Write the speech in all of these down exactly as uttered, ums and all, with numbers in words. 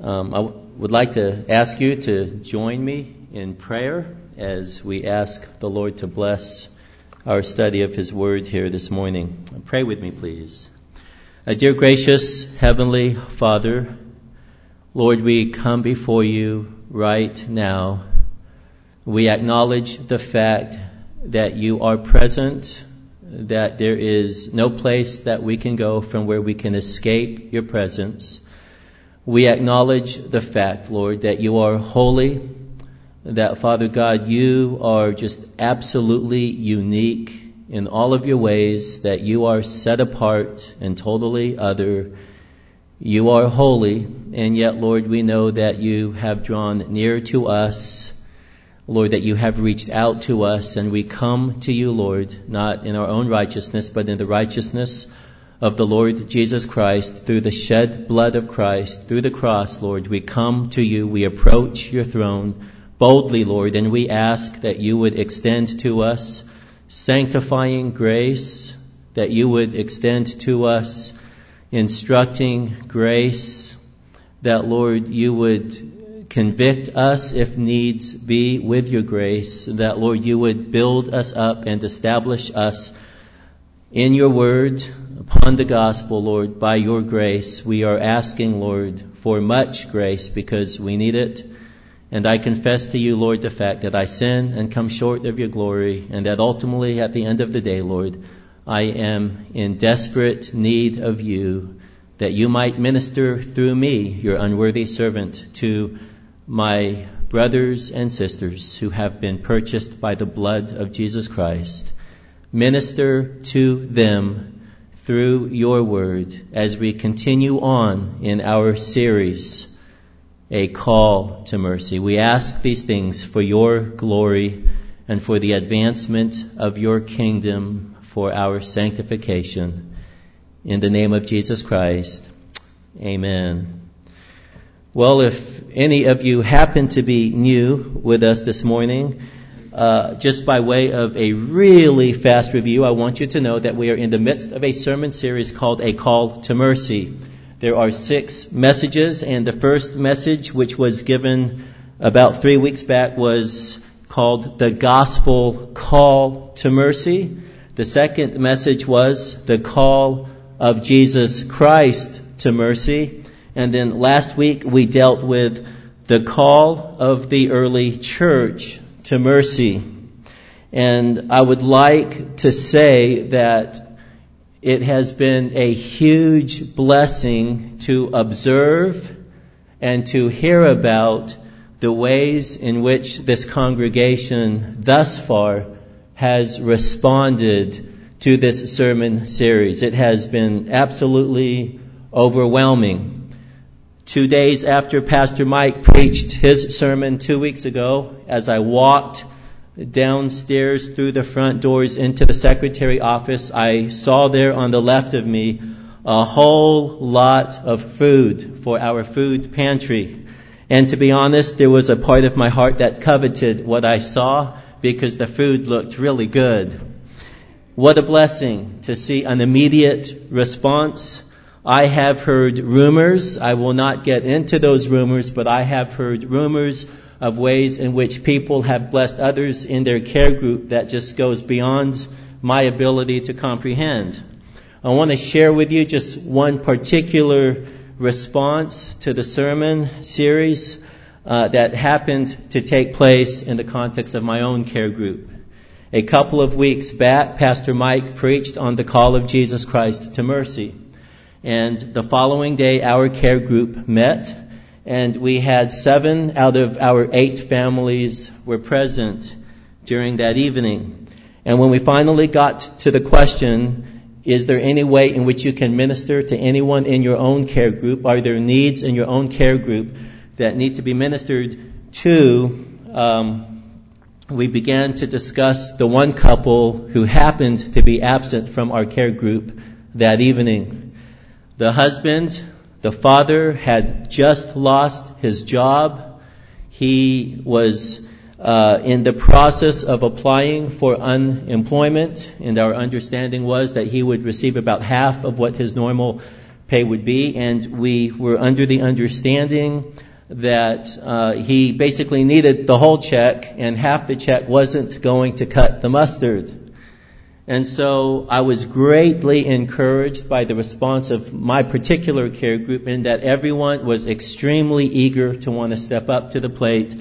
Um, I w- would like to ask you to join me in prayer as we ask the Lord to bless our study of His Word here this morning. Pray with me, please. Uh, dear gracious Heavenly Father, Lord, we come before you right now. We acknowledge the fact that you are present, that there is no place that we can go from where we can escape your presence. We acknowledge the fact, Lord, that you are holy, that, Father God, you are just absolutely unique in all of your ways, that you are set apart and totally other. You are holy, and yet, Lord, we know that you have drawn near to us, Lord, that you have reached out to us, and we come to you, Lord, not in our own righteousness, but in the righteousness of the Lord Jesus Christ, through the shed blood of Christ, through the cross, Lord. We come to you, we approach your throne boldly, Lord, and we ask that you would extend to us sanctifying grace, that you would extend to us instructing grace, that, Lord, you would convict us if needs be with your grace, that, Lord, you would build us up and establish us in your word, upon the gospel, Lord, by your grace. We are asking, Lord, for much grace because we need it. And I confess to you, Lord, the fact that I sin and come short of your glory, and that ultimately at the end of the day, Lord, I am in desperate need of you, that you might minister through me, your unworthy servant, to my brothers and sisters who have been purchased by the blood of Jesus Christ. Minister to them through your word as we continue on in our series, A Call to Mercy. We ask these things for your glory and for the advancement of your kingdom, for our sanctification. In the name of Jesus Christ, amen. Well, if any of you happen to be new with us this morning, uh, just by way of a really fast review, I want you to know that we are in the midst of a sermon series called A Call to Mercy. There are six messages, and the first message, which was given about three weeks back, was called The Gospel Call to Mercy. The second message was The Call of Jesus Christ to Mercy. And then last week we dealt with the call of the early church to mercy. And I would like to say that it has been a huge blessing to observe and to hear about the ways in which this congregation thus far has responded to this sermon series. It has been absolutely overwhelming. Two days after Pastor Mike preached his sermon two weeks ago, as I walked downstairs through the front doors into the secretary office, I saw there on the left of me a whole lot of food for our food pantry. And to be honest, there was a part of my heart that coveted what I saw because the food looked really good. What a blessing to see an immediate response. I have heard rumors. I will not get into those rumors, but I have heard rumors of ways in which people have blessed others in their care group that just goes beyond my ability to comprehend. I want to share with you just one particular response to the sermon series uh, that happened to take place in the context of my own care group. A couple of weeks back, Pastor Mike preached on the call of Jesus Christ to mercy. And the following day, our care group met, and we had seven out of our eight families were present during that evening. And when we finally got to the question, is there any way in which you can minister to anyone in your own care group? Are there needs in your own care group that need to be ministered to? Um, we began to discuss the one couple who happened to be absent from our care group that evening. The husband, the father, had just lost his job. He was uh, in the process of applying for unemployment, and our understanding was that he would receive about half of what his normal pay would be, and we were under the understanding that uh, he basically needed the whole check, and half the check wasn't going to cut the mustard. And so I was greatly encouraged by the response of my particular care group, in that everyone was extremely eager to want to step up to the plate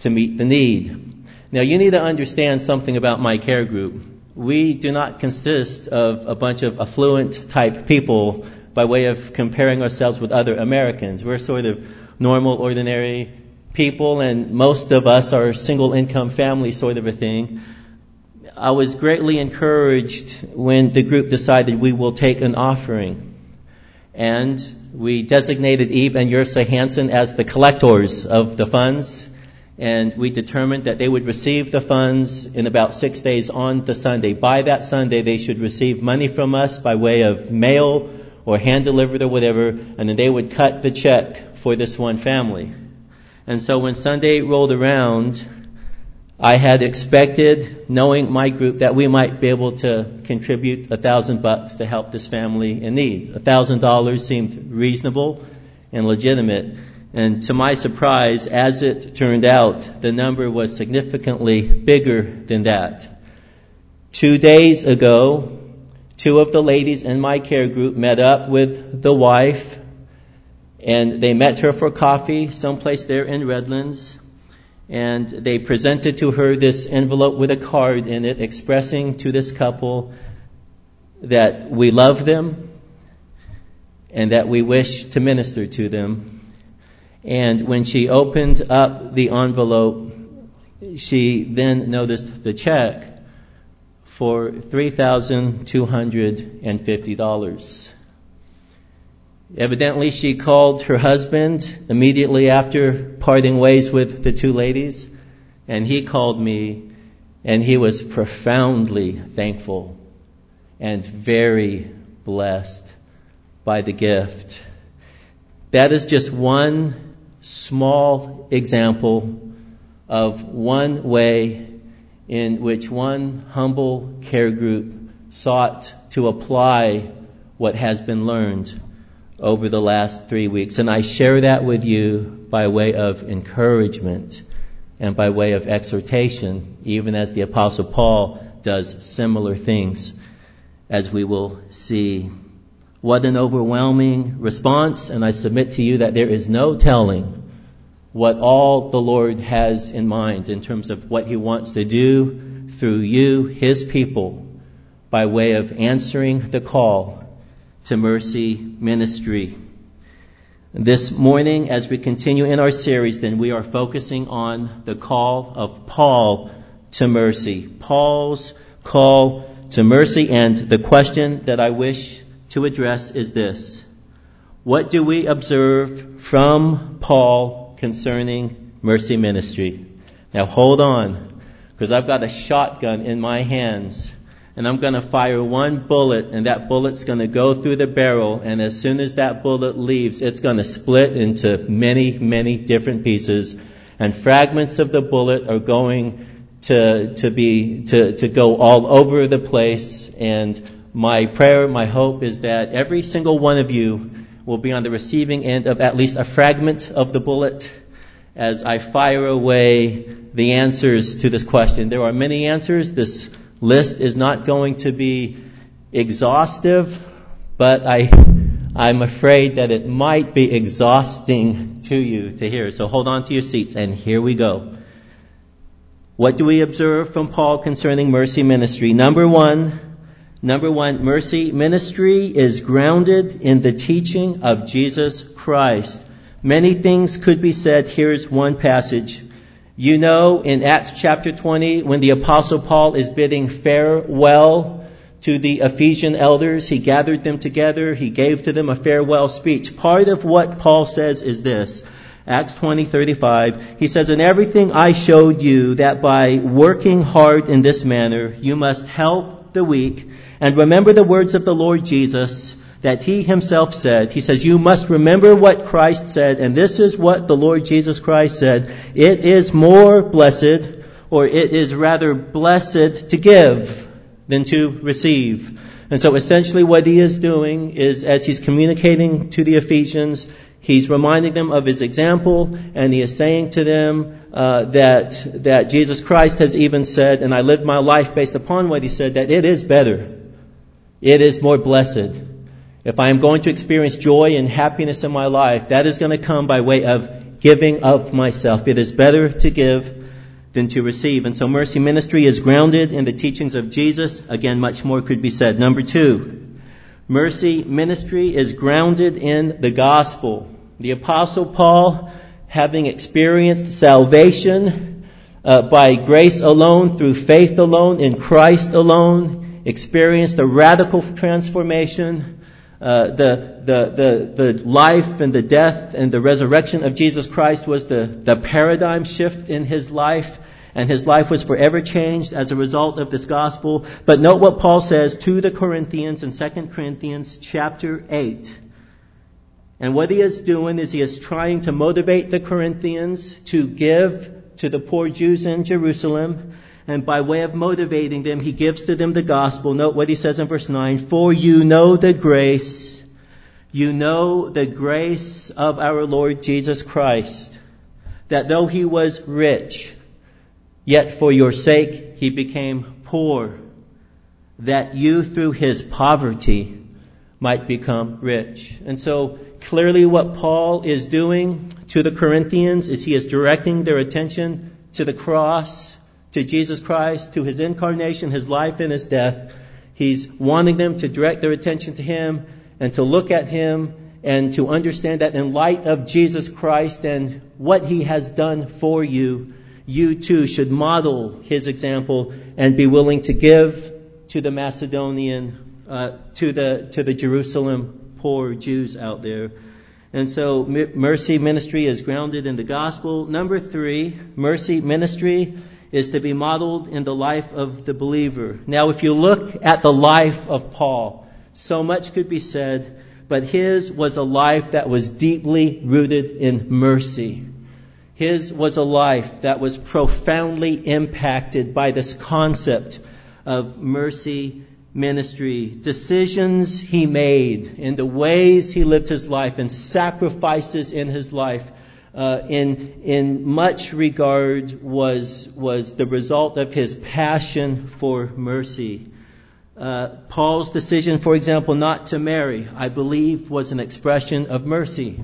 to meet the need. Now, you need to understand something about my care group. We do not consist of a bunch of affluent type people by way of comparing ourselves with other Americans. We're sort of normal, ordinary people, and most of us are single-income family sort of a thing. I was greatly encouraged when the group decided we will take an offering. And we designated Eve and Yursa Hansen as the collectors of the funds, and we determined that they would receive the funds in about six days on the Sunday. By that Sunday, they should receive money from us by way of mail or hand-delivered or whatever, and then they would cut the check for this one family. And so when Sunday rolled around, I had expected, knowing my group, that we might be able to contribute a thousand bucks to help this family in need. A thousand dollars seemed reasonable and legitimate. And to my surprise, as it turned out, the number was significantly bigger than that. Two days ago, two of the ladies in my care group met up with the wife, and they met her for coffee someplace there in Redlands, and they presented to her this envelope with a card in it expressing to this couple that we love them and that we wish to minister to them. And when she opened up the envelope, she then noticed the check for three thousand two hundred fifty dollars. Evidently, she called her husband immediately after parting ways with the two ladies, and he called me, and he was profoundly thankful and very blessed by the gift. That is just one small example of one way in which one humble care group sought to apply what has been learned over the last three weeks. And I share that with you by way of encouragement and by way of exhortation, even as the Apostle Paul does similar things, as we will see. What an overwhelming response, and I submit to you that there is no telling what all the Lord has in mind in terms of what he wants to do through you, his people, by way of answering the call to mercy ministry. This morning, as we continue in our series, then, we are focusing on the call of Paul to mercy. Paul's call to mercy, and the question that I wish to address is this: what do we observe from Paul concerning mercy ministry? Now hold on, because I've got a shotgun in my hands, and I'm going to fire one bullet, and that bullet's going to go through the barrel, and as soon as that bullet leaves, it's going to split into many, many different pieces, and fragments of the bullet are going to to be to, to go all over the place. And my prayer, my hope is that every single one of you will be on the receiving end of at least a fragment of the bullet as I fire away the answers to this question. There are many answers. This list is not going to be exhaustive, but I, I'm afraid that it might be exhausting to you to hear. So hold on to your seats, and here we go. What do we observe from Paul concerning mercy ministry? Number one, Number one, mercy ministry is grounded in the teaching of Jesus Christ. Many things could be said. Here's one passage. You know, in Acts chapter twenty, when the Apostle Paul is bidding farewell to the Ephesian elders, he gathered them together. He gave to them a farewell speech. Part of what Paul says is this. Acts twenty thirty-five, he says, "In everything I showed you that by working hard in this manner, you must help the weak. And remember the words of the Lord Jesus that he himself said." He says, you must remember what Christ said. And this is what the Lord Jesus Christ said. It is more blessed, or it is rather blessed to give than to receive. And so essentially what he is doing is, as he's communicating to the Ephesians, he's reminding them of his example, and he is saying to them uh, that that Jesus Christ has even said, and I lived my life based upon what he said, that it is better. It is more blessed. If I am going to experience joy and happiness in my life, that is going to come by way of giving of myself. It is better to give than to receive. And so mercy ministry is grounded in the teachings of Jesus. Again, much more could be said. Number two, mercy ministry is grounded in the gospel. The Apostle Paul, having experienced salvation uh, by grace alone, through faith alone, in Christ alone, experienced a radical transformation. Uh, the, the, the, the life and the death and the resurrection of Jesus Christ was the, the paradigm shift in his life, and his life was forever changed as a result of this gospel. But note what Paul says to the Corinthians in Second Corinthians chapter eight. And what he is doing is he is trying to motivate the Corinthians to give to the poor Jews in Jerusalem. And by way of motivating them, he gives to them the gospel. Note what he says in verse nine. For you know the grace, you know the grace of our Lord Jesus Christ, that though he was rich, yet for your sake he became poor, that you through his poverty might become rich. And so clearly what Paul is doing to the Corinthians is he is directing their attention to the cross, to Jesus Christ, to his incarnation, his life, and his death. He's wanting them to direct their attention to him and to look at him and to understand that in light of Jesus Christ and what he has done for you, you too should model his example and be willing to give to the Macedonian, uh, to the to the Jerusalem poor Jews out there. And so mercy ministry is grounded in the gospel. Number three, mercy ministry is to be modeled in the life of the believer. Now, if you look at the life of Paul, so much could be said, but his was a life that was deeply rooted in mercy. His was a life that was profoundly impacted by this concept of mercy ministry. Decisions he made, in the ways he lived his life, and sacrifices in his life, Uh, in in much regard was was the result of his passion for mercy. Uh, Paul's decision, for example, not to marry, I believe, was an expression of mercy,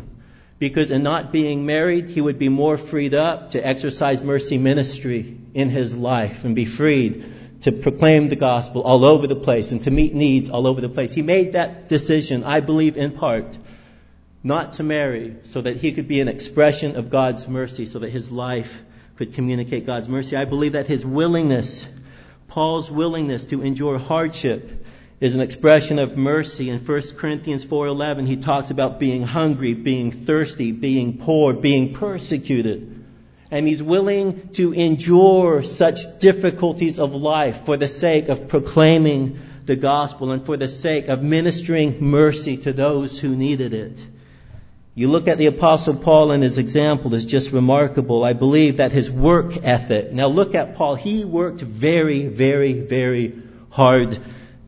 because in not being married, he would be more freed up to exercise mercy ministry in his life and be freed to proclaim the gospel all over the place and to meet needs all over the place. He made that decision, I believe, in part, not to marry, so that he could be an expression of God's mercy, so that his life could communicate God's mercy. I believe that his willingness, Paul's willingness to endure hardship, is an expression of mercy. In First Corinthians four eleven, he talks about being hungry, being thirsty, being poor, being persecuted. And he's willing to endure such difficulties of life for the sake of proclaiming the gospel and for the sake of ministering mercy to those who needed it. You look at the Apostle Paul, and his example is just remarkable. I believe that his work ethic. Now look at Paul. He worked very, very, very hard,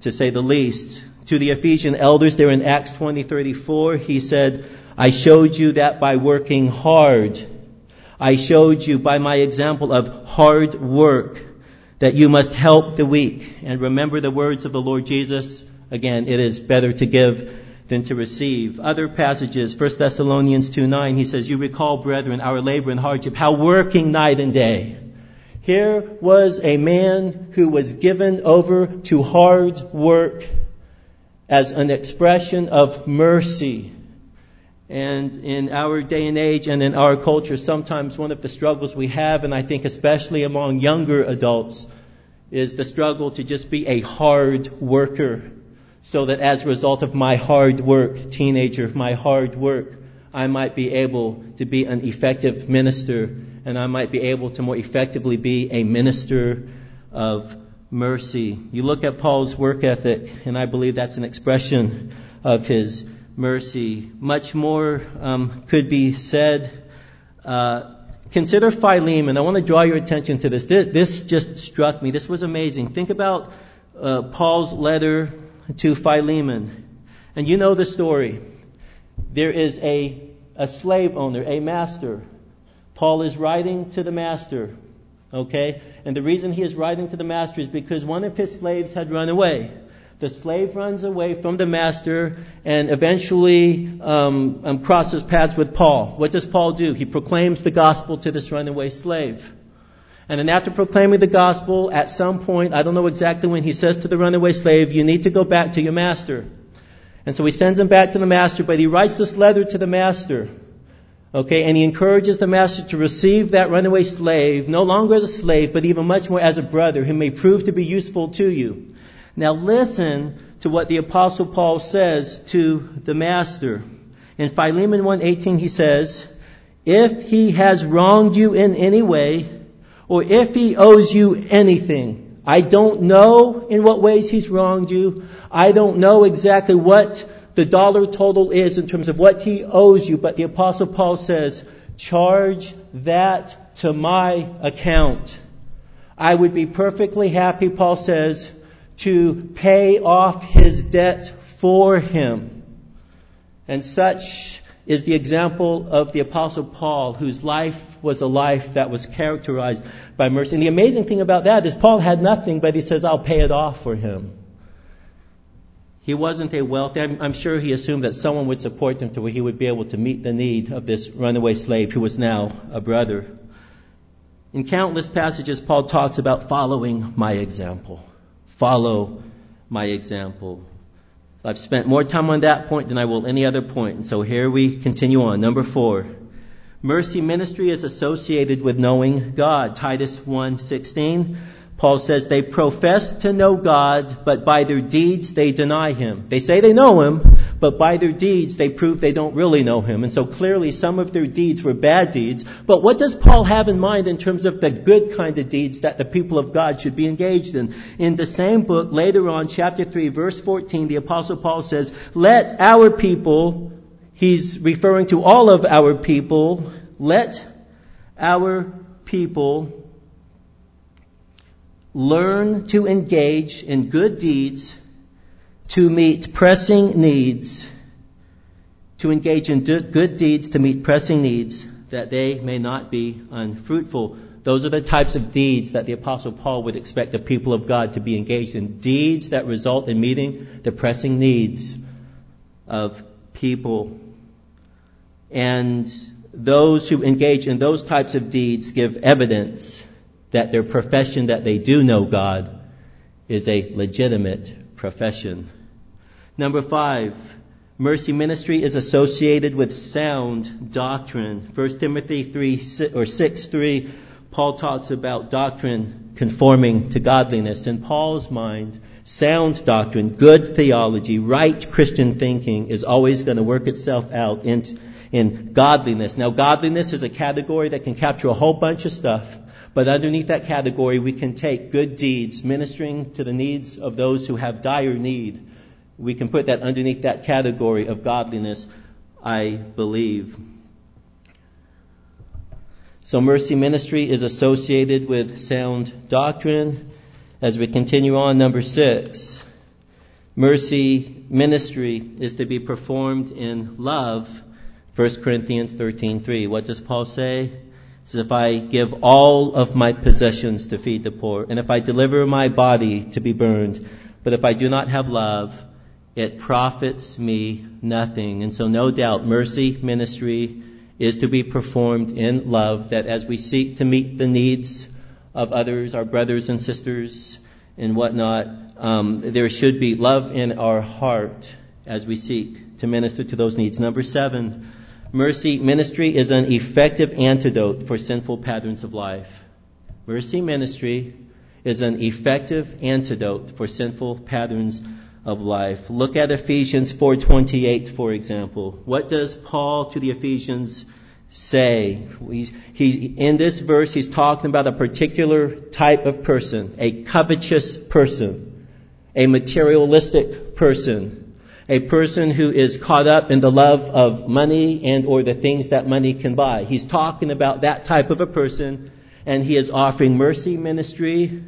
to say the least. To the Ephesian elders there in Acts twenty thirty-four, he said, I showed you that by working hard, I showed you by my example of hard work, that you must help the weak. And remember the words of the Lord Jesus. Again, it is better to give than to receive. Other passages, First Thessalonians two nine, he says, you recall, brethren, our labor and hardship, how working night and day. Here was a man who was given over to hard work as an expression of mercy. And in our day and age and in our culture, sometimes one of the struggles we have, and I think especially among younger adults, is the struggle to just be a hard worker. So that as a result of my hard work, teenager, my hard work, I might be able to be an effective minister, and I might be able to more effectively be a minister of mercy. You look at Paul's work ethic, and I believe that's an expression of his mercy. Much more um, could be said. Uh, consider Philemon. I want to draw your attention to this. This, this just struck me. This was amazing. Think about uh, Paul's letter to Philemon. And you know the story. There is a, a slave owner, a master. Paul is writing to the master. Okay? And the reason he is writing to the master is because one of his slaves had run away. The slave runs away from the master and eventually um, um, crosses paths with Paul. What does Paul do? He proclaims the gospel to this runaway slave. And then after proclaiming the gospel, at some point, I don't know exactly when, he says to the runaway slave, you need to go back to your master. And so he sends him back to the master, but he writes this letter to the master. Okay, and he encourages the master to receive that runaway slave, no longer as a slave, but even much more as a brother who may prove to be useful to you. Now listen to what the Apostle Paul says to the master. In Philemon one eighteen he says, if he has wronged you in any way, or if he owes you anything, I don't know in what ways he's wronged you. I don't know exactly what the dollar total is in terms of what he owes you. But the Apostle Paul says, charge that to my account. I would be perfectly happy, Paul says, to pay off his debt for him. And such is the example of the Apostle Paul, whose life was a life that was characterized by mercy. And the amazing thing about that is Paul had nothing, but he says, I'll pay it off for him. He wasn't a wealthy, I'm, I'm sure he assumed that someone would support him to where he would be able to meet the need of this runaway slave who was now a brother. In countless passages, Paul talks about following my example. Follow my example. I've spent more time on that point than I will any other point. And so here we continue on. Number four, mercy ministry is associated with knowing God. Titus one sixteen, Paul says, they profess to know God, but by their deeds they deny him. They say they know him, but by their deeds they prove they don't really know him. And so clearly some of their deeds were bad deeds. But what does Paul have in mind in terms of the good kind of deeds that the people of God should be engaged in? In the same book, later on, chapter three, verse fourteen, the Apostle Paul says, let our people, he's referring to all of our people, let our people learn to engage in good deeds to meet pressing needs, to engage in do- good deeds to meet pressing needs, that they may not be unfruitful. Those are the types of deeds that the Apostle Paul would expect the people of God to be engaged in, deeds that result in meeting the pressing needs of people. And those who engage in those types of deeds give evidence that their profession that they do know God is a legitimate profession. Number five, mercy ministry is associated with sound doctrine. First Timothy three, or six three, Paul talks about doctrine conforming to godliness. In Paul's mind, sound doctrine, good theology, right Christian thinking is always going to work itself out in, in godliness. Now, godliness is a category that can capture a whole bunch of stuff. But underneath that category, we can take good deeds, ministering to the needs of those who have dire need. We can put that underneath that category of godliness, I believe. So mercy ministry is associated with sound doctrine. As we continue on, number six, mercy ministry is to be performed in love. First Corinthians thirteen three. What does Paul say? It says, if I give all of my possessions to feed the poor, and if I deliver my body to be burned, but if I do not have love, it profits me nothing. And so no doubt mercy ministry is to be performed in love, that as we seek to meet the needs of others, our brothers and sisters and whatnot, um, there should be love in our heart as we seek to minister to those needs. Number seven, mercy ministry is an effective antidote for sinful patterns of life. Mercy ministry is an effective antidote for sinful patterns of life. Look at Ephesians four twenty-eight, for example. What does Paul to the Ephesians say? He, he, in this verse, he's talking about a particular type of person, a covetous person, a materialistic person. A person who is caught up in the love of money and or the things that money can buy. He's talking about that type of a person, and he is offering mercy ministry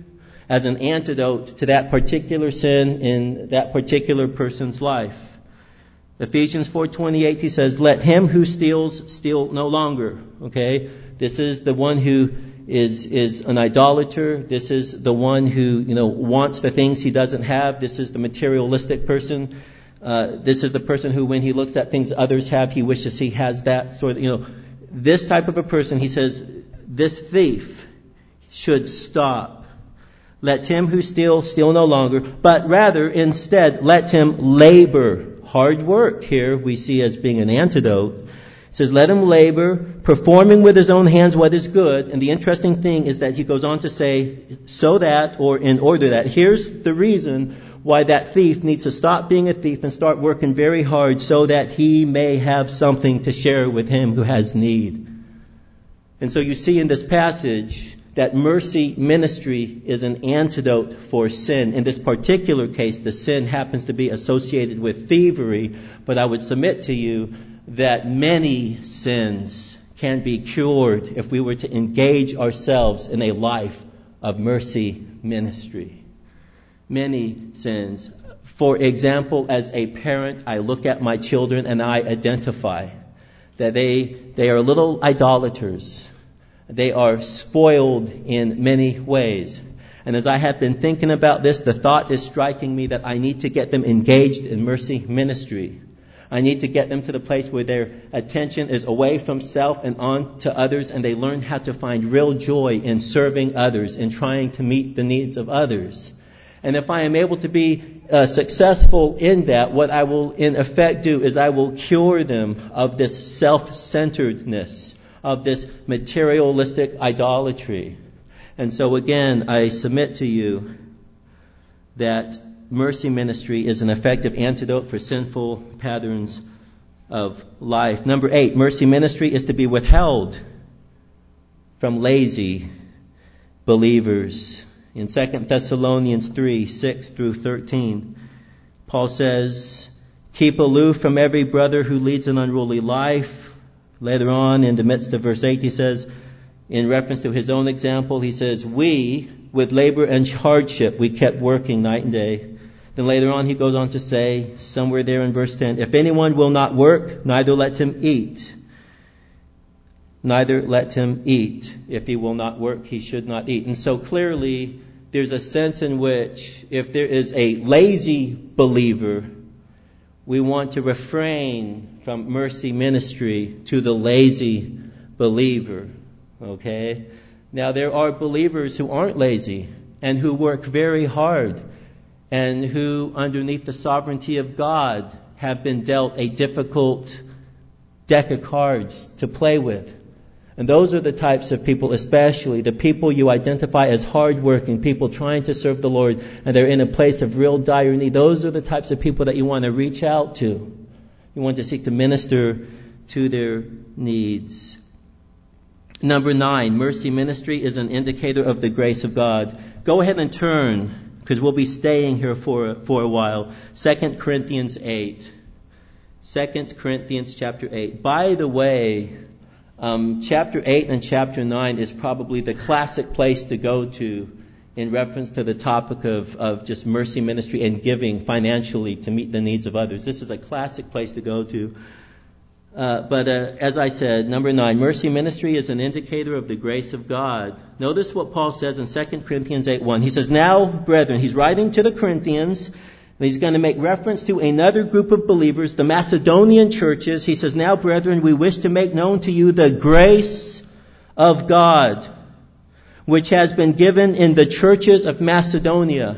as an antidote to that particular sin in that particular person's life. Ephesians four twenty-eight, he says, let him who steals, steal no longer. Okay? This is the one who is, is an idolater. This is the one who, you know, wants the things he doesn't have. This is the materialistic person. Uh, this is the person who, when he looks at things others have, he wishes he has that sort of, you know, this type of a person, he says, this thief should stop. Let him who steals, steal no longer, but rather instead let him labor. Hard work here we see as being an antidote. It says, let him labor, performing with his own hands what is good. And the interesting thing is that he goes on to say, so that, or in order that. Here's the reason why that thief needs to stop being a thief and start working very hard so that he may have something to share with him who has need. And so you see in this passage that mercy ministry is an antidote for sin. In this particular case, the sin happens to be associated with thievery, but I would submit to you that many sins can be cured if we were to engage ourselves in a life of mercy ministry. Many sins. For example, as a parent, I look at my children and I identify that they, they are little idolaters. They are spoiled in many ways. And as I have been thinking about this, the thought is striking me that I need to get them engaged in mercy ministry. I need to get them to the place where their attention is away from self and on to others, and they learn how to find real joy in serving others and trying to meet the needs of others. And if I am able to be uh, successful in that, what I will in effect do is I will cure them of this self-centeredness, of this materialistic idolatry. And so again, I submit to you that mercy ministry is an effective antidote for sinful patterns of life. Number eight, mercy ministry is to be withheld from lazy believers. In Second Thessalonians three, six through thirteen, Paul says, keep aloof from every brother who leads an unruly life. Later on, in the midst of verse eight, he says, in reference to his own example, he says, we, with labor and hardship, we kept working night and day. Then later on, he goes on to say, somewhere there in verse ten, if anyone will not work, neither let him eat. Neither let him eat. If he will not work, he should not eat. And so clearly, there's a sense in which if there is a lazy believer, we want to refrain from mercy ministry to the lazy believer. Okay? Now, there are believers who aren't lazy and who work very hard and who, underneath the sovereignty of God, have been dealt a difficult deck of cards to play with. And those are the types of people, especially the people you identify as hardworking people trying to serve the Lord, and they're in a place of real dire need. Those are the types of people that you want to reach out to. You want to seek to minister to their needs. Number nine, mercy ministry is an indicator of the grace of God. Go ahead and turn, because we'll be staying here for, for a while. Second Corinthians eight. Second Corinthians chapter eight. By the way, Um, chapter eight and chapter nine is probably the classic place to go to in reference to the topic of, of just mercy ministry and giving financially to meet the needs of others. This is a classic place to go to. Uh, but uh, as I said, number nine, mercy ministry is an indicator of the grace of God. Notice what Paul says in Second Corinthians eight one. He says, now, brethren, he's writing to the Corinthians, and he's going to make reference to another group of believers, the Macedonian churches. He says, now, brethren, we wish to make known to you the grace of God, which has been given in the churches of Macedonia.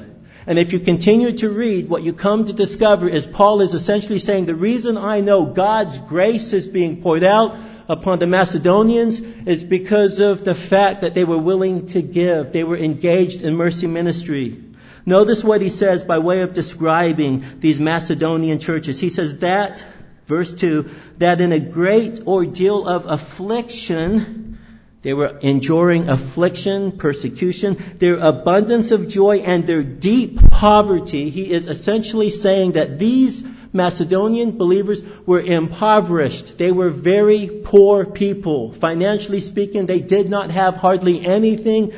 And if you continue to read, what you come to discover is Paul is essentially saying, the reason I know God's grace is being poured out upon the Macedonians is because of the fact that they were willing to give. They were engaged in mercy ministry. Notice what he says by way of describing these Macedonian churches. He says that, verse two, that in a great ordeal of affliction, they were enduring affliction, persecution, their abundance of joy and their deep poverty. He is essentially saying that these Macedonian believers were impoverished. They were very poor people. Financially speaking, they did not have hardly anything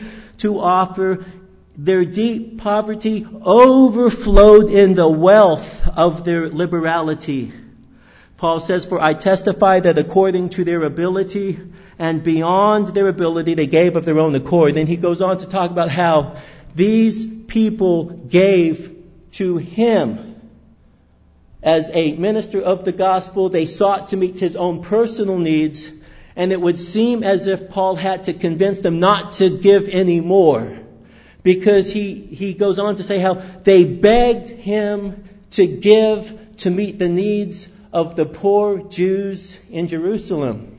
to offer. Their deep poverty overflowed in the wealth of their liberality. Paul says, for I testify that according to their ability and beyond their ability, they gave of their own accord. Then he goes on to talk about how these people gave to him. As a minister of the gospel, they sought to meet his own personal needs, and it would seem as if Paul had to convince them not to give any more, because he, he goes on to say how they begged him to give to meet the needs of the poor Jews in Jerusalem.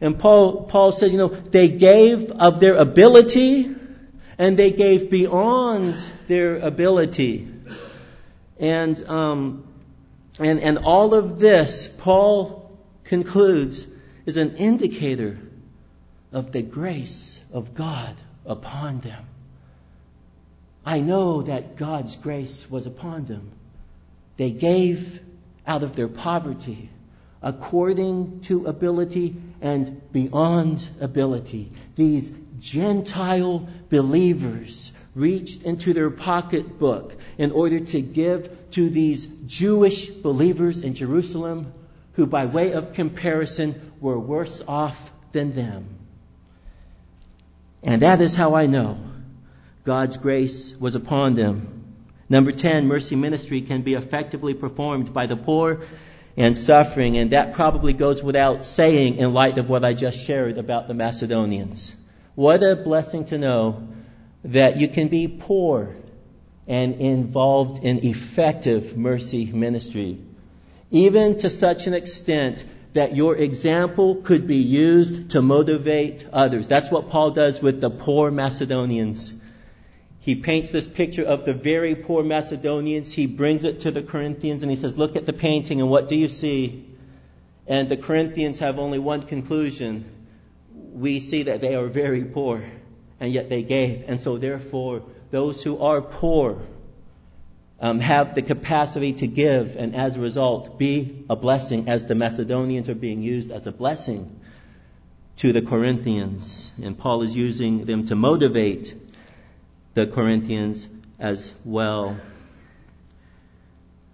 And Paul, Paul says, you know, they gave of their ability and they gave beyond their ability. And, um, and, and all of this, Paul concludes, is an indicator of the grace of God upon them. I know that God's grace was upon them. They gave out of their poverty, according to ability and beyond ability. These Gentile believers reached into their pocketbook in order to give to these Jewish believers in Jerusalem, who by way of comparison were worse off than them. And that is how I know God's grace was upon them. Number ten, mercy ministry can be effectively performed by the poor and suffering. And that probably goes without saying in light of what I just shared about the Macedonians. What a blessing to know that you can be poor and involved in effective mercy ministry, even to such an extent that your example could be used to motivate others. That's what Paul does with the poor Macedonians. He paints this picture of the very poor Macedonians. He brings it to the Corinthians and he says, look at the painting and what do you see? And the Corinthians have only one conclusion. We see that they are very poor and yet they gave. And so therefore, those who are poor um, have the capacity to give and as a result be a blessing, as the Macedonians are being used as a blessing to the Corinthians. And Paul is using them to motivate the Corinthians as well.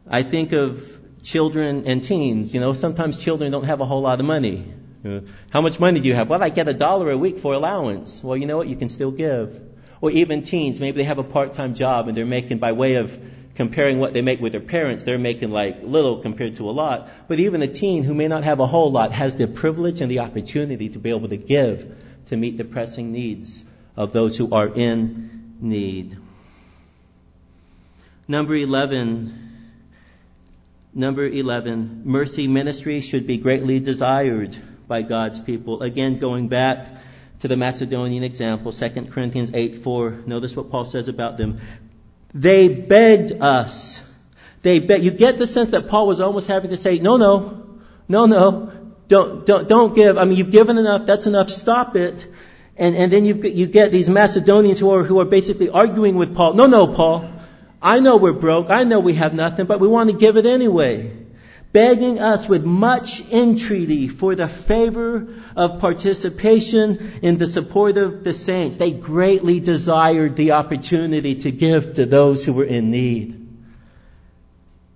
I think of children and teens. You know, sometimes children don't have a whole lot of money. You know, how much money do you have? Well, I get a dollar a week for allowance. Well, you know what? You can still give. Or even teens, maybe they have a part-time job and they're making, by way of comparing what they make with their parents, they're making like little compared to a lot. But even a teen who may not have a whole lot has the privilege and the opportunity to be able to give to meet the pressing needs of those who are in need. Number eleven, number eleven, mercy ministry should be greatly desired by God's people. Again, going back to the Macedonian example, Second Corinthians eight four, notice what Paul says about them. They begged us. They begged. You get the sense that Paul was almost having to say, no, no, no, no, don't, don't, don't give. I mean, you've given enough. That's enough. Stop it. And, and then you, you get these Macedonians who are, who are basically arguing with Paul. No, no, Paul. I know we're broke. I know we have nothing, but we want to give it anyway. Begging us with much entreaty for the favor of participation in the support of the saints. They greatly desired the opportunity to give to those who were in need.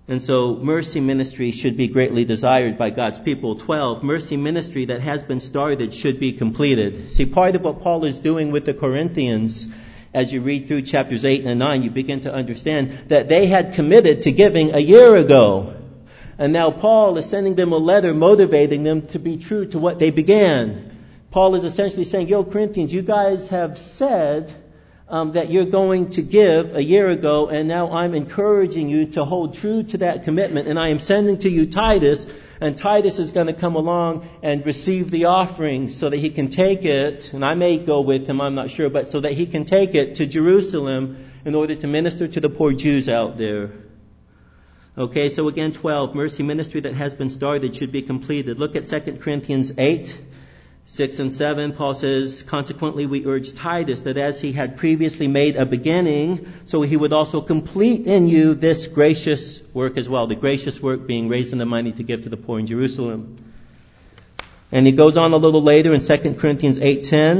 And so mercy ministry should be greatly desired by God's people. Twelve, mercy ministry that has been started should be completed. See, part of what Paul is doing with the Corinthians, as you read through chapters eight and nine, you begin to understand that they had committed to giving a year ago. And now Paul is sending them a letter motivating them to be true to what they began. Paul is essentially saying, yo, Corinthians, you guys have said Um, that you're going to give a year ago, and now I'm encouraging you to hold true to that commitment, and I am sending to you Titus, and Titus is going to come along and receive the offering so that he can take it, and I may go with him, I'm not sure, but so that he can take it to Jerusalem in order to minister to the poor Jews out there. Okay, so again, twelve, mercy ministry that has been started should be completed. Look at Second Corinthians eight. six and seven, Paul says, consequently, we urge Titus that as he had previously made a beginning, so he would also complete in you this gracious work as well. The gracious work being raising the money to give to the poor in Jerusalem. And he goes on a little later in Second Corinthians eight ten,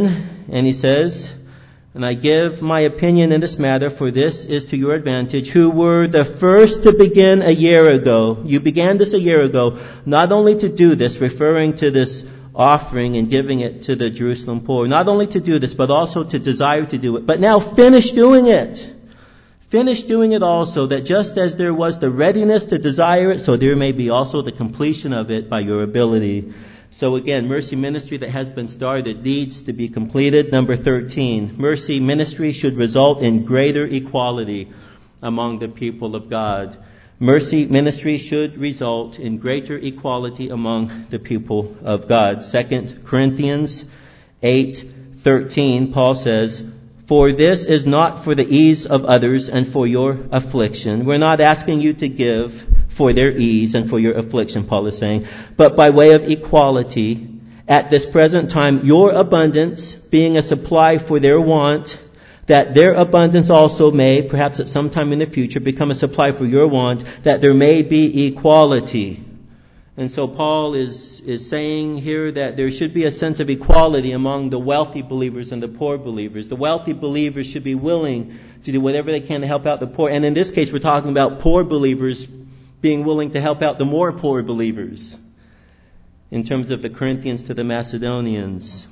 and he says, and I give my opinion in this matter, for this is to your advantage, who were the first to begin a year ago. You began this a year ago, not only to do this, referring to this offering and giving it to the Jerusalem poor, not only to do this, but also to desire to do it. But now finish doing it. Finish doing it also, that just as there was the readiness to desire it, so there may be also the completion of it by your ability. So again, mercy ministry that has been started needs to be completed. Number thirteen, mercy ministry should result in greater equality among the people of God. Mercy ministry should result in greater equality among the people of God. Second Corinthians eight thirteen, Paul says, "For this is not for the ease of others and for your affliction." We're not asking you to give for their ease and for your affliction, Paul is saying, "but by way of equality, at this present time, your abundance being a supply for their want, that their abundance also may, perhaps at some time in the future, become a supply for your want, that there may be equality." And so Paul is, is saying here that there should be a sense of equality among the wealthy believers and the poor believers. The wealthy believers should be willing to do whatever they can to help out the poor. And in this case, we're talking about poor believers being willing to help out the more poor believers, in terms of the Corinthians to the Macedonians.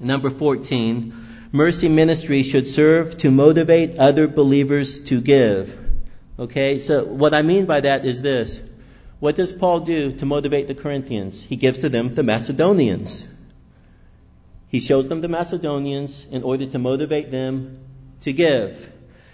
Number fourteen, mercy ministry should serve to motivate other believers to give. Okay, so what I mean by that is this. What does Paul do to motivate the Corinthians? He gives to them the Macedonians. He shows them the Macedonians in order to motivate them to give.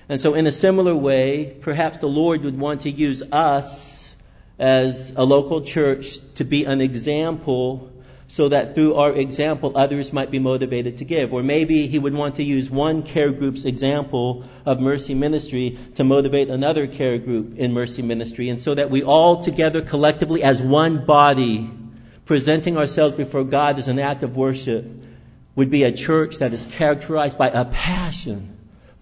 And so in a similar way, perhaps the Lord would want to use us as a local church to be an example, so that through our example, others might be motivated to give. Or maybe he would want to use one care group's example of mercy ministry to motivate another care group in mercy ministry. And so that we all together collectively as one body, presenting ourselves before God as an act of worship, would be a church that is characterized by a passion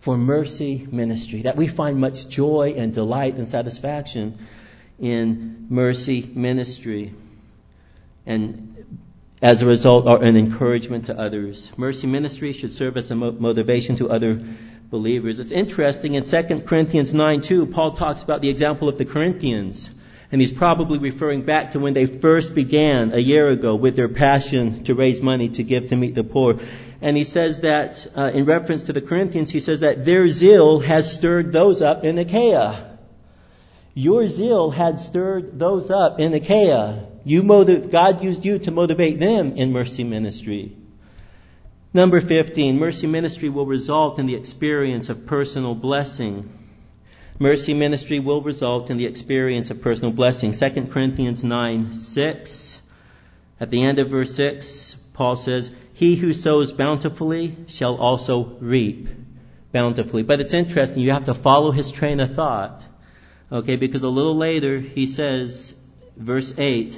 for mercy ministry, that we find much joy and delight and satisfaction in mercy ministry. And as a result, are an encouragement to others. Mercy ministry should serve as a motivation to other believers. It's interesting, in Second Corinthians nine two, Paul talks about the example of the Corinthians. And he's probably referring back to when they first began a year ago with their passion to raise money to give to meet the poor. And he says that, uh, in reference to the Corinthians, he says that their zeal has stirred those up in Achaia. Your zeal had stirred those up in Achaia. You motive, God used you to motivate them in mercy ministry. Number fifteen, mercy ministry will result in the experience of personal blessing. Mercy ministry will result in the experience of personal blessing. Second Corinthians nine six, at the end of verse six, Paul says, "He who sows bountifully shall also reap bountifully." But it's interesting, you have to follow his train of thought. Okay, because a little later he says, verse eight,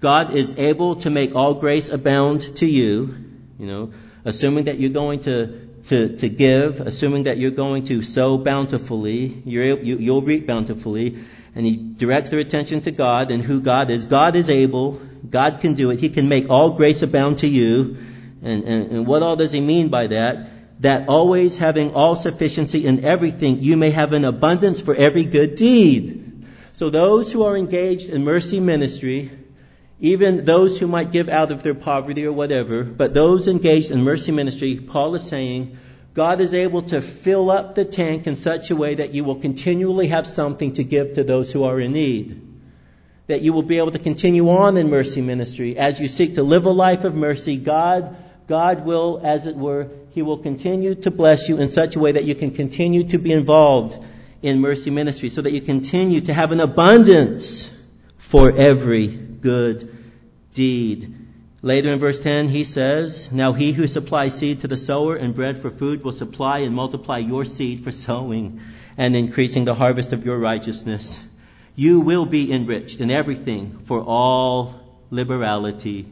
"God is able to make all grace abound to you," you know, assuming that you're going to, to, to give, assuming that you're going to sow bountifully, you're, you, you'll reap bountifully. And he directs their attention to God and who God is. God is able. God can do it. He can make all grace abound to you. And, and, and what all does he mean by that? "That always having all sufficiency in everything, you may have an abundance for every good deed." So those who are engaged in mercy ministry, even those who might give out of their poverty or whatever, but those engaged in mercy ministry, Paul is saying, God is able to fill up the tank in such a way that you will continually have something to give to those who are in need. That you will be able to continue on in mercy ministry. As you seek to live a life of mercy, God, God will, as it were, He will continue to bless you in such a way that you can continue to be involved in mercy ministry, so that you continue to have an abundance for every good deed. Later in verse ten, he says, "Now he who supplies seed to the sower and bread for food will supply and multiply your seed for sowing and increasing the harvest of your righteousness. You will be enriched in everything for all liberality."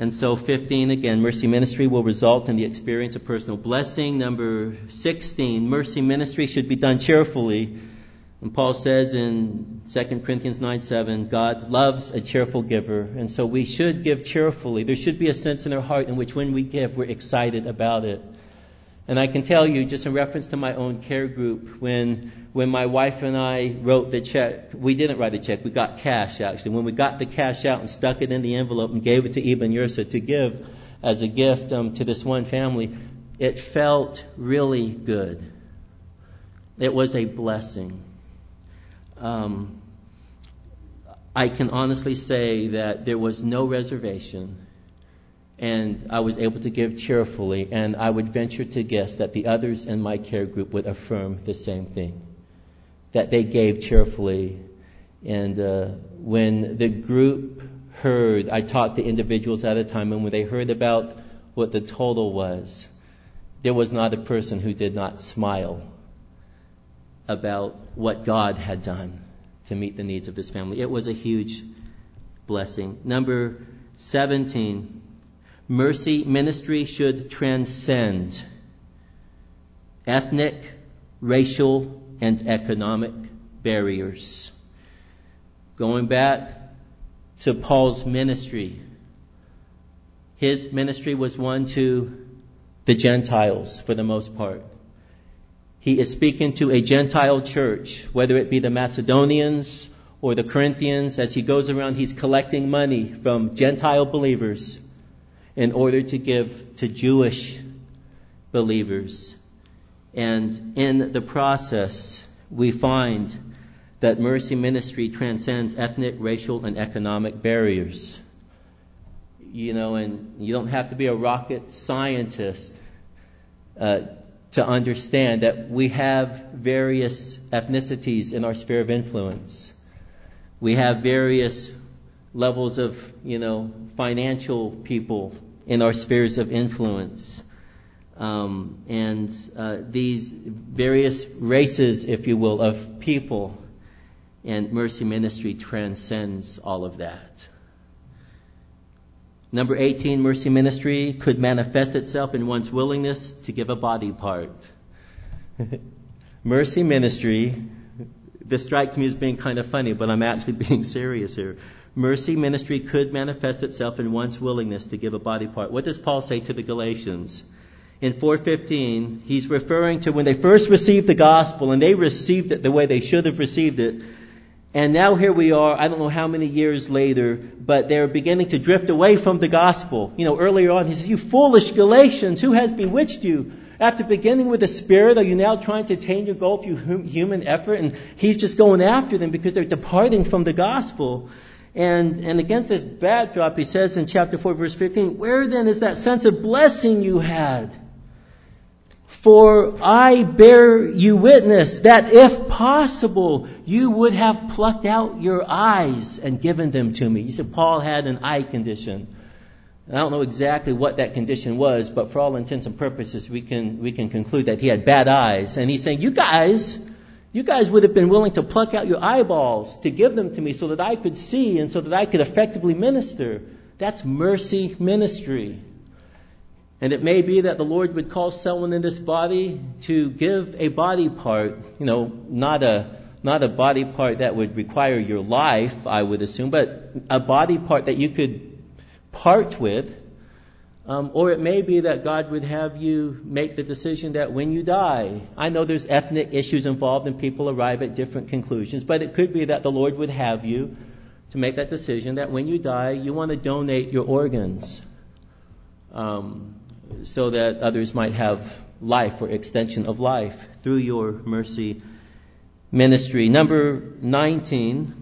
And so fifteen, again, mercy ministry will result in the experience of personal blessing. Number sixteen, mercy ministry should be done cheerfully. And Paul says in Second Corinthians nine seven, God loves a cheerful giver. And so we should give cheerfully. There should be a sense in our heart in which when we give, we're excited about it. And I can tell you, just in reference to my own care group, when when my wife and I wrote the check, we didn't write a check, we got cash actually. When we got the cash out and stuck it in the envelope and gave it to Eben Yursa to give as a gift um, to this one family, it felt really good. It was a blessing. Um, I can honestly say that there was no reservation, and I was able to give cheerfully, and I would venture to guess that the others in my care group would affirm the same thing, that they gave cheerfully. And uh, when the group heard, I talked to individuals at a time, and when they heard about what the total was, there was not a person who did not smile about what God had done to meet the needs of this family. It was a huge blessing. Number seventeen, mercy ministry should transcend ethnic, racial, and economic barriers. Going back to Paul's ministry, his ministry was one to the Gentiles for the most part. He is speaking to a Gentile church, whether it be the Macedonians or the Corinthians. As he goes around, he's collecting money from Gentile believers in order to give to Jewish believers. And in the process, we find that mercy ministry transcends ethnic, racial, and economic barriers. You know, and you don't have to be a rocket scientist uh to understand that we have various ethnicities in our sphere of influence. We have various levels of, you know, financial people in our spheres of influence. Um, and uh, these various races, if you will, of people. And mercy ministry transcends all of that. Number eighteen, mercy ministry could manifest itself in one's willingness to give a body part. Mercy ministry, this strikes me as being kind of funny, but I'm actually being serious here. Mercy ministry could manifest itself in one's willingness to give a body part. What does Paul say to the Galatians? In four fifteen, he's referring to when they first received the gospel, and they received it the way they should have received it. And now here we are, I don't know how many years later, but they're beginning to drift away from the gospel. You know, earlier on, he says, you foolish Galatians, who has bewitched you? After beginning with the Spirit, are you now trying to attain your goal through human effort? And he's just going after them because they're departing from the gospel. And, and against this backdrop, he says in chapter four, verse fifteen, where then is that sense of blessing you had? For I bear you witness that if possible, you would have plucked out your eyes and given them to me. You said Paul had an eye condition. And I don't know exactly what that condition was, but for all intents and purposes, we can, we can conclude that he had bad eyes. And he's saying, you guys, you guys would have been willing to pluck out your eyeballs to give them to me so that I could see and so that I could effectively minister. That's mercy ministry. And it may be that the Lord would call someone in this body to give a body part, you know, not a not a body part that would require your life, I would assume, but a body part that you could part with. Um, or it may be that God would have you make the decision that when you die, I know there's ethnic issues involved and people arrive at different conclusions, but it could be that the Lord would have you to make that decision that when you die, you want to donate your organs. Um, so that others might have life or extension of life through your mercy ministry. Number nineteen,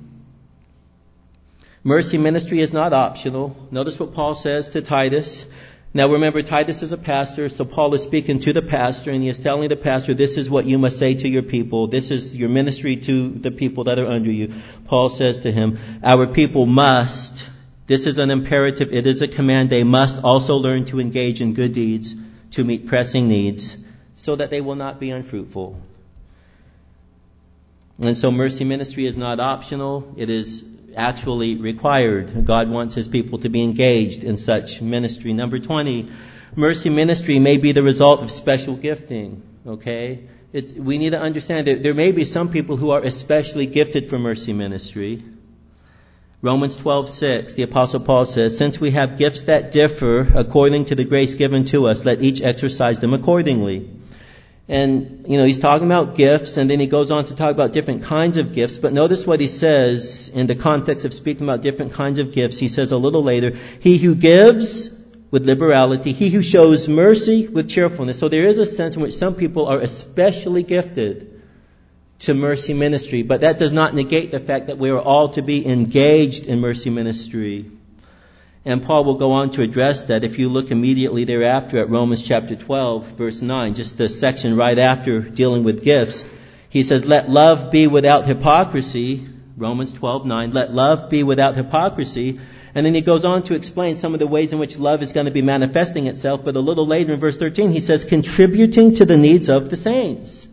mercy ministry is not optional. Notice what Paul says to Titus. Now remember, Titus is a pastor, so Paul is speaking to the pastor, and he is telling the pastor, this is what you must say to your people. This is your ministry to the people that are under you. Paul says to him, our people must... This is an imperative. It is a command. They must also learn to engage in good deeds to meet pressing needs so that they will not be unfruitful. And so mercy ministry is not optional. It is actually required. God wants his people to be engaged in such ministry. Number twenty, mercy ministry may be the result of special gifting. Okay? It's, we need to understand that there may be some people who are especially gifted for mercy ministry. Romans twelve six, the Apostle Paul says, "Since we have gifts that differ according to the grace given to us, let each exercise them accordingly." And, you know, he's talking about gifts, and then he goes on to talk about different kinds of gifts. But notice what he says in the context of speaking about different kinds of gifts. He says a little later, "He who gives with liberality, he who shows mercy with cheerfulness." So there is a sense in which some people are especially gifted to mercy ministry. But that does not negate the fact that we are all to be engaged in mercy ministry. And Paul will go on to address that if you look immediately thereafter at Romans chapter twelve, verse nine, just the section right after dealing with gifts. He says, "Let love be without hypocrisy." Romans twelve, nine, "Let love be without hypocrisy." And then he goes on to explain some of the ways in which love is going to be manifesting itself. But a little later in verse thirteen, he says, "Contributing to the needs of the saints."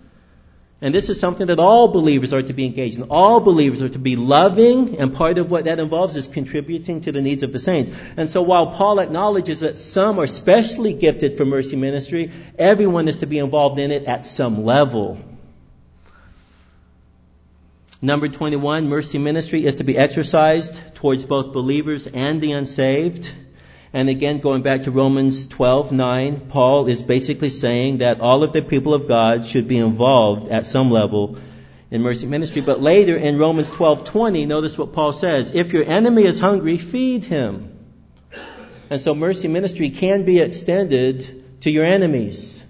And this is something that all believers are to be engaged in. All believers are to be loving, and part of what that involves is contributing to the needs of the saints. And so while Paul acknowledges that some are specially gifted for mercy ministry, everyone is to be involved in it at some level. Number twenty-one, mercy ministry is to be exercised towards both believers and the unsaved. And again, going back to Romans twelve nine, Paul is basically saying that all of the people of God should be involved at some level in mercy ministry. But later in Romans twelve twenty, notice what Paul says, "If your enemy is hungry, feed him." And so mercy ministry can be extended to your enemies,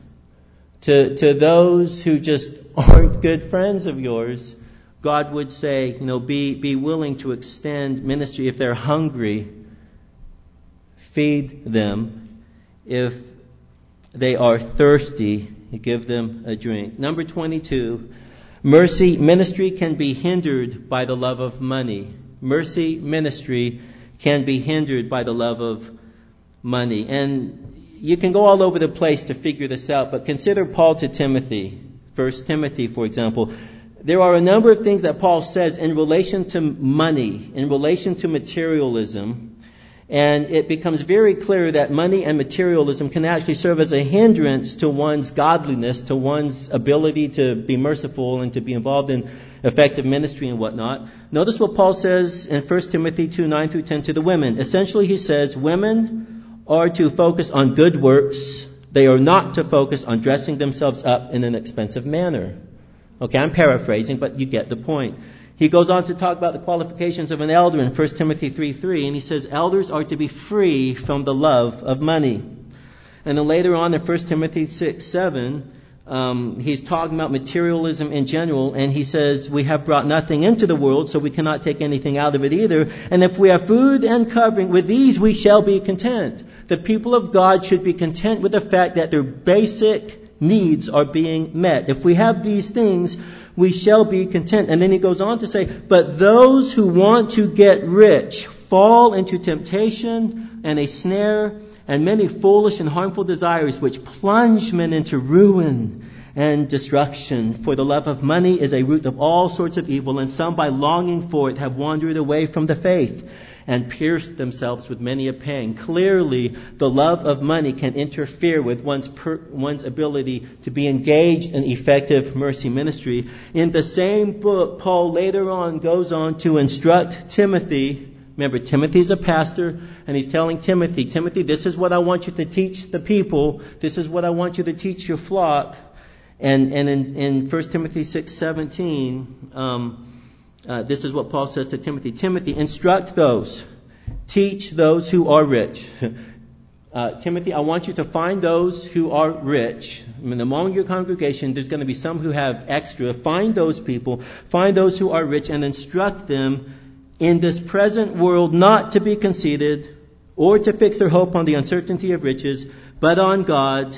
to, to those who just aren't good friends of yours. God would say, you know, be, be willing to extend ministry if they're hungry. Feed them. If they are thirsty, give them a drink. Number twenty-two, mercy ministry can be hindered by the love of money. Mercy ministry can be hindered by the love of money. And you can go all over the place to figure this out, but consider Paul to Timothy. First Timothy, for example. There are a number of things that Paul says in relation to money, in relation to materialism. And it becomes very clear that money and materialism can actually serve as a hindrance to one's godliness, to one's ability to be merciful and to be involved in effective ministry and whatnot. Notice what Paul says in First Timothy two nine through ten to the women. Essentially, he says, women are to focus on good works. They are not to focus on dressing themselves up in an expensive manner. Okay, I'm paraphrasing, but you get the point. He goes on to talk about the qualifications of an elder in First Timothy three three, and he says elders are to be free from the love of money. And then later on in First Timothy six seven, um, he's talking about materialism in general, and he says we have brought nothing into the world, so we cannot take anything out of it either. And if we have food and covering, with these we shall be content. The people of God should be content with the fact that their basic needs are being met. If we have these things, we shall be content. And then he goes on to say, but those who want to get rich fall into temptation and a snare and many foolish and harmful desires which plunge men into ruin and destruction. For the love of money is a root of all sorts of evil, and some by longing for it have wandered away from the faith and pierced themselves with many a pang. Clearly, the love of money can interfere with one's per, one's ability to be engaged in effective mercy ministry. In the same book, Paul later on goes on to instruct Timothy. Remember, Timothy's a pastor, and he's telling Timothy, Timothy, this is what I want you to teach the people. This is what I want you to teach your flock. And, and in, in First Timothy six seventeen, um, Uh, this is what Paul says to Timothy. Timothy, instruct those. Teach those who are rich. Uh, Timothy, I want you to find those who are rich. I mean, among your congregation, there's going to be some who have extra. Find those people. Find those who are rich and instruct them in this present world not to be conceited or to fix their hope on the uncertainty of riches, but on God,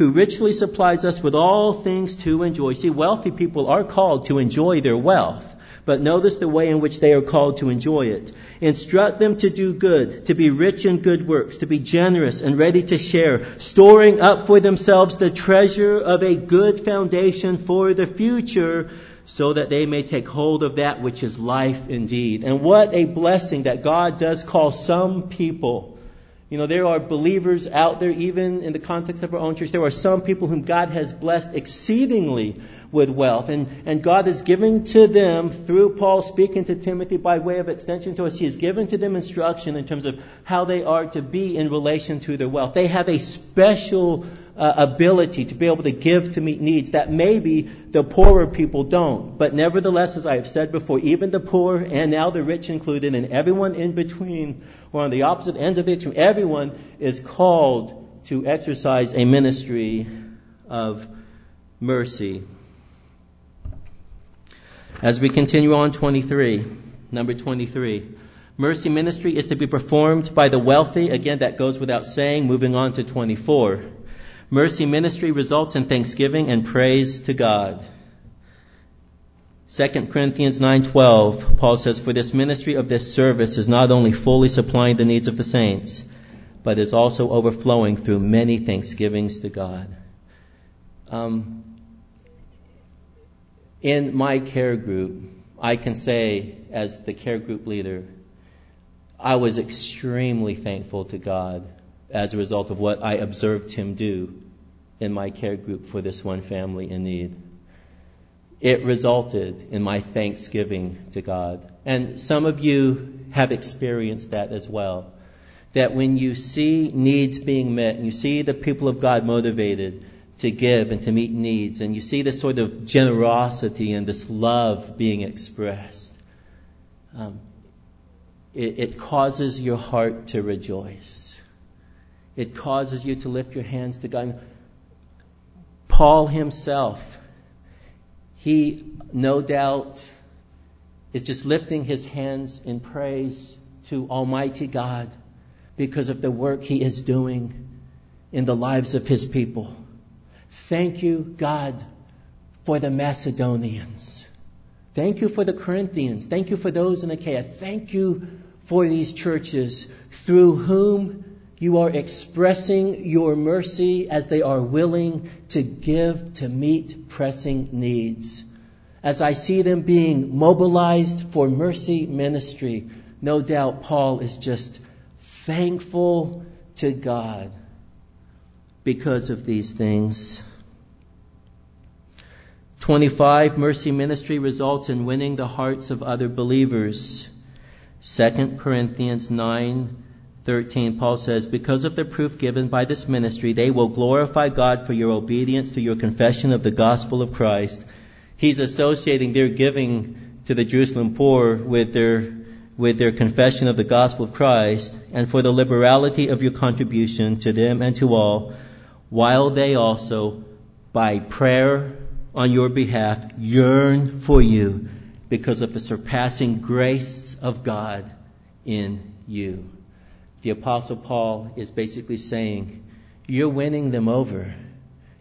who richly supplies us with all things to enjoy. See, wealthy people are called to enjoy their wealth. But notice the way in which they are called to enjoy it. Instruct them to do good, to be rich in good works, to be generous and ready to share, storing up for themselves the treasure of a good foundation for the future, so that they may take hold of that which is life indeed. And what a blessing that God does call some people You know, there are believers out there, even in the context of our own church. There are some people whom God has blessed exceedingly with wealth. And, and God has given to them, through Paul speaking to Timothy by way of extension to us, he has given to them instruction in terms of how they are to be in relation to their wealth. They have a special uh, ability to be able to give to meet needs that maybe the poorer people don't. But nevertheless, as I have said before, even the poor and now the rich included, and everyone in between or on the opposite ends of the extreme, everyone is called to exercise a ministry of mercy. As we continue on, twenty-three, number twenty-three, mercy ministry is to be performed by the wealthy. Again, that goes without saying. Moving on to twenty-four, mercy ministry results in thanksgiving and praise to God. Second Corinthians nine twelve, Paul says, "For this ministry of this service is not only fully supplying the needs of the saints, but is also overflowing through many thanksgivings to God." Um. In my care group, I can say as the care group leader, I was extremely thankful to God as a result of what I observed him do in my care group for this one family in need. It resulted in my thanksgiving to God. And some of you have experienced that as well, that when you see needs being met, and you see the people of God motivated to give and to meet needs, and you see this sort of generosity and this love being expressed, um, it, it causes your heart to rejoice. It causes you to lift your hands to God. Paul himself, he no doubt is just lifting his hands in praise to Almighty God because of the work he is doing in the lives of his people. Thank you, God, for the Macedonians. Thank you for the Corinthians. Thank you for those in Achaia. Thank you for these churches through whom you are expressing your mercy as they are willing to give to meet pressing needs. As I see them being mobilized for mercy ministry, no doubt Paul is just thankful to God because of these things. twenty-five, mercy ministry results in winning the hearts of other believers. Second Corinthians nine thirteen, Paul says, "Because of the proof given by this ministry, they will glorify God for your obedience to your confession of the gospel of Christ." He's associating their giving to the Jerusalem poor with their with their confession of the gospel of Christ, "and for the liberality of your contribution to them and to all, while they also, by prayer on your behalf, yearn for you because of the surpassing grace of God in you." The Apostle Paul is basically saying, you're winning them over.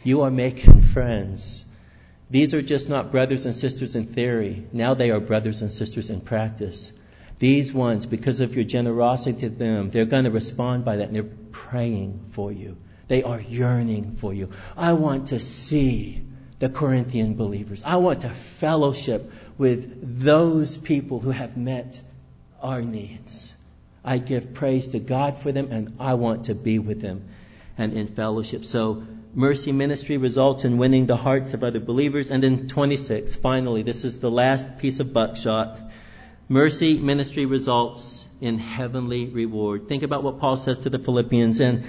You are making friends. These are just not brothers and sisters in theory. Now they are brothers and sisters in practice. These ones, because of your generosity to them, they're going to respond by that, and they're praying for you. They are yearning for you. I want to see the Corinthian believers. I want to fellowship with those people who have met our needs. I give praise to God for them, and I want to be with them and in fellowship. So mercy ministry results in winning the hearts of other believers. And then twenty-six, finally, this is the last piece of buckshot. Mercy ministry results in heavenly reward. Think about what Paul says to the Philippians, and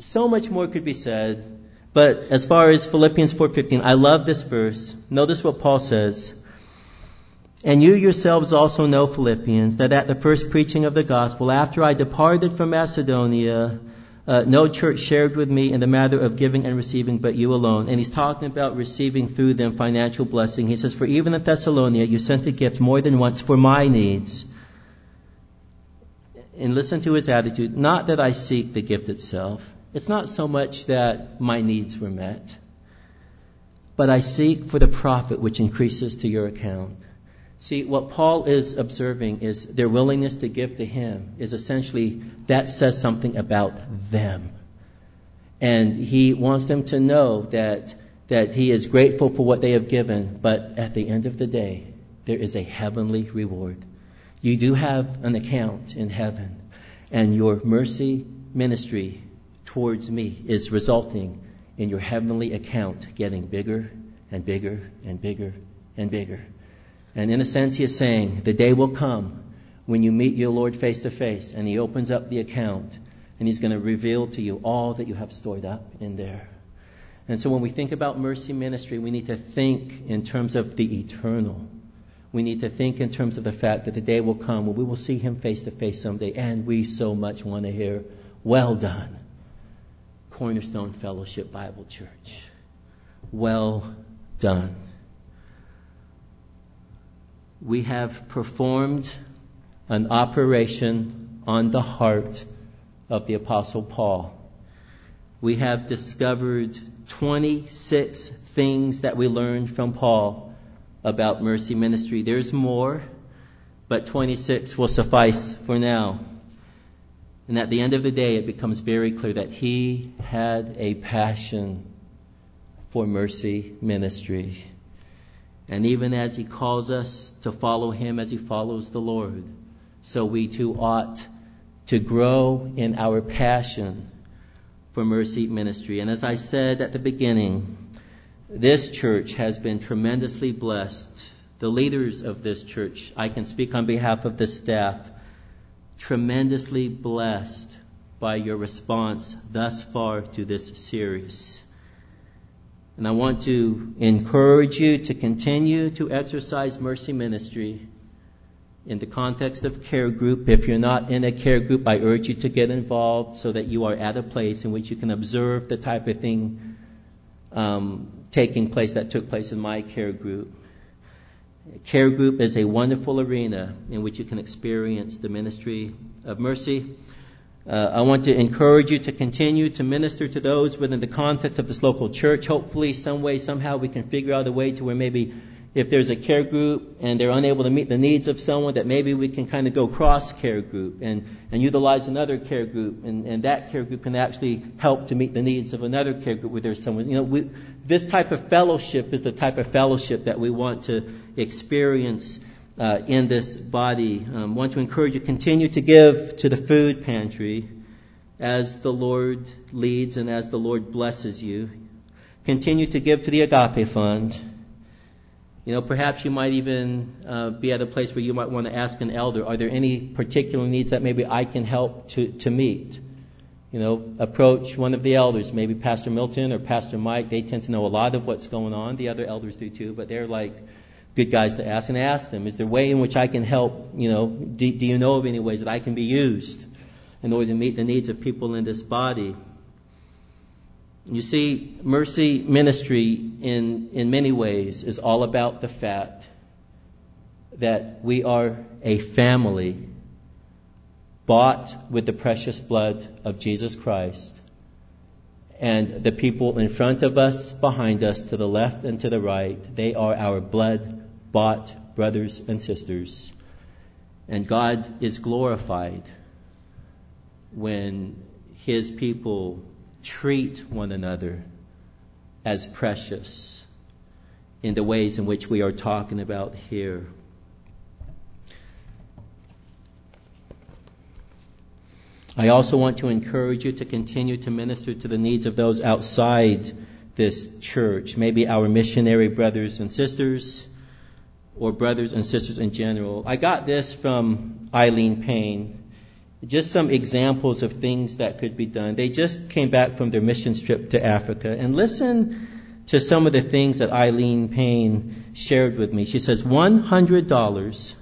so much more could be said. But as far as Philippians four fifteen, I love this verse. Notice what Paul says. "And you yourselves also know, Philippians, that at the first preaching of the gospel, after I departed from Macedonia, uh, no church shared with me in the matter of giving and receiving, but you alone." And he's talking about receiving through them financial blessing. He says, "For even in Thessalonica, you sent a gift more than once for my needs." And listen to his attitude. "Not that I seek the gift itself." It's not so much that my needs were met, but I seek for the profit which increases to your account. See, what Paul is observing is their willingness to give to him is essentially that says something about them. And he wants them to know that, that he is grateful for what they have given, but at the end of the day, there is a heavenly reward. You do have an account in heaven, and your mercy ministry towards me is resulting in your heavenly account getting bigger and bigger and bigger and bigger. And in a sense, he is saying, the day will come when you meet your Lord face to face, and he opens up the account, and he's going to reveal to you all that you have stored up in there. And so when we think about mercy ministry, we need to think in terms of the eternal. We need to think in terms of the fact that the day will come when we will see him face to face someday, and we so much want to hear, well done, Cornerstone Fellowship Bible Church. Well done. We have performed an operation on the heart of the Apostle Paul. We have discovered twenty-six things that we learned from Paul about mercy ministry. There's more, but twenty-six will suffice for now. And at the end of the day, it becomes very clear that he had a passion for mercy ministry. And even as he calls us to follow him as he follows the Lord, so we too ought to grow in our passion for mercy ministry. And as I said at the beginning, this church has been tremendously blessed. The leaders of this church, I can speak on behalf of the staff, tremendously blessed by your response thus far to this series. And I want to encourage you to continue to exercise mercy ministry in the context of care group. If you're not in a care group, I urge you to get involved so that you are at a place in which you can observe the type of thing um, taking place that took place in my care group. Care group is a wonderful arena in which you can experience the ministry of mercy. Uh, I want to encourage you to continue to minister to those within the context of this local church. Hopefully, some way, somehow, we can figure out a way to where maybe if there's a care group and they're unable to meet the needs of someone, that maybe we can kind of go cross-care group and, and utilize another care group, and, and that care group can actually help to meet the needs of another care group where there's someone. You know, we, this type of fellowship is the type of fellowship that we want to experience uh, in this body. I um, want to encourage you to continue to give to the food pantry as the Lord leads and as the Lord blesses you. Continue to give to the Agape Fund. You know, perhaps you might even uh, be at a place where you might want to ask an elder, are there any particular needs that maybe I can help to, to meet? You know, approach one of the elders, maybe Pastor Milton or Pastor Mike. They tend to know a lot of what's going on. The other elders do too, but they're like good guys to ask. And ask them, is there a way in which I can help? You know, do, do you know of any ways that I can be used in order to meet the needs of people in this body? You see, mercy ministry in, in many ways is all about the fact that we are a family bought with the precious blood of Jesus Christ. And the people in front of us, behind us, to the left and to the right, they are our blood-bought brothers and sisters. And God is glorified when his people treat one another as precious in the ways in which we are talking about here. I also want to encourage you to continue to minister to the needs of those outside this church, maybe our missionary brothers and sisters, or brothers and sisters in general. I got this from Eileen Payne. Just some examples of things that could be done. They just came back from their mission trip to Africa. And listen to some of the things that Eileen Payne shared with me. She says, one hundred dollars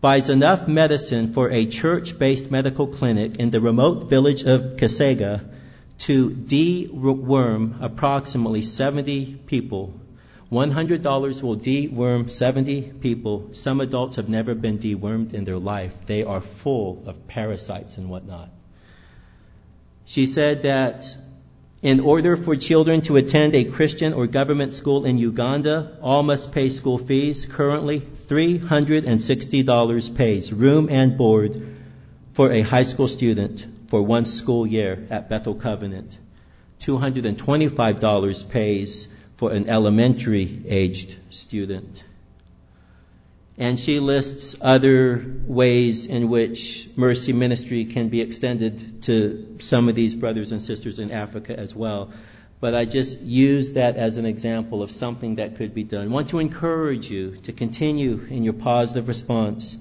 buys enough medicine for a church-based medical clinic in the remote village of Kasega to deworm approximately seventy people. one hundred dollars will deworm seventy people. Some adults have never been dewormed in their life. They are full of parasites and whatnot. She said that in order for children to attend a Christian or government school in Uganda, all must pay school fees. Currently, three hundred sixty dollars pays room and board for a high school student for one school year at Bethel Covenant. two hundred twenty-five dollars pays for an elementary-aged student. And she lists other ways in which mercy ministry can be extended to some of these brothers and sisters in Africa as well. But I just use that as an example of something that could be done. I want to encourage you to continue in your positive response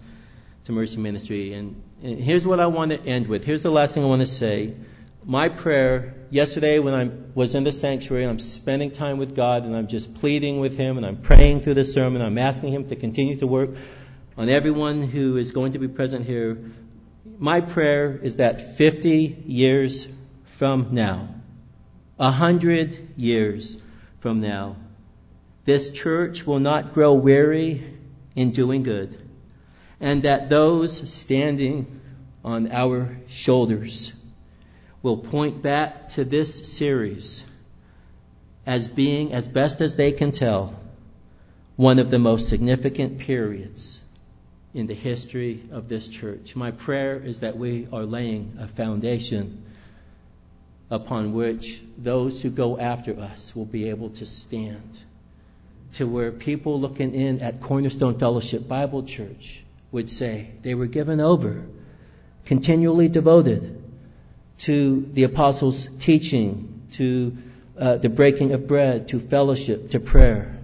to mercy ministry. And, and here's what I want to end with. Here's the last thing I want to say. My prayer yesterday when I was in the sanctuary, I'm spending time with God and I'm just pleading with Him and I'm praying through the sermon. I'm asking Him to continue to work on everyone who is going to be present here. My prayer is that fifty years from now, one hundred years from now, this church will not grow weary in doing good, and that those standing on our shoulders will point back to this series as being, as best as they can tell, one of the most significant periods in the history of this church. My prayer is that we are laying a foundation upon which those who go after us will be able to stand, to where people looking in at Cornerstone Fellowship Bible Church would say they were given over, continually devoted to the apostles' teaching, to uh, the breaking of bread, to fellowship, to prayer,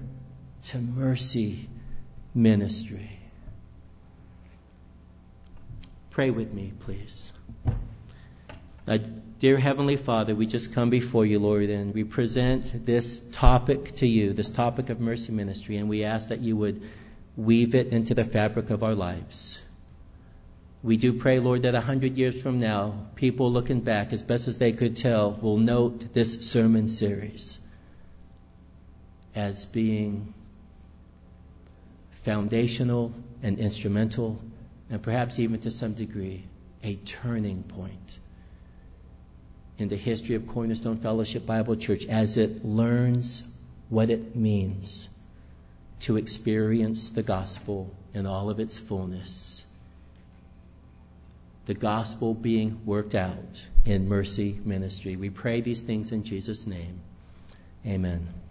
to mercy ministry. Pray with me, please. Now, dear Heavenly Father, we just come before you, Lord, and we present this topic to you, this topic of mercy ministry, and we ask that you would weave it into the fabric of our lives. We do pray, Lord, that a hundred years from now, people looking back, as best as they could tell, will note this sermon series as being foundational and instrumental, and perhaps even to some degree, a turning point in the history of Cornerstone Fellowship Bible Church as it learns what it means to experience the gospel in all of its fullness. The gospel being worked out in mercy ministry. We pray these things in Jesus' name. Amen.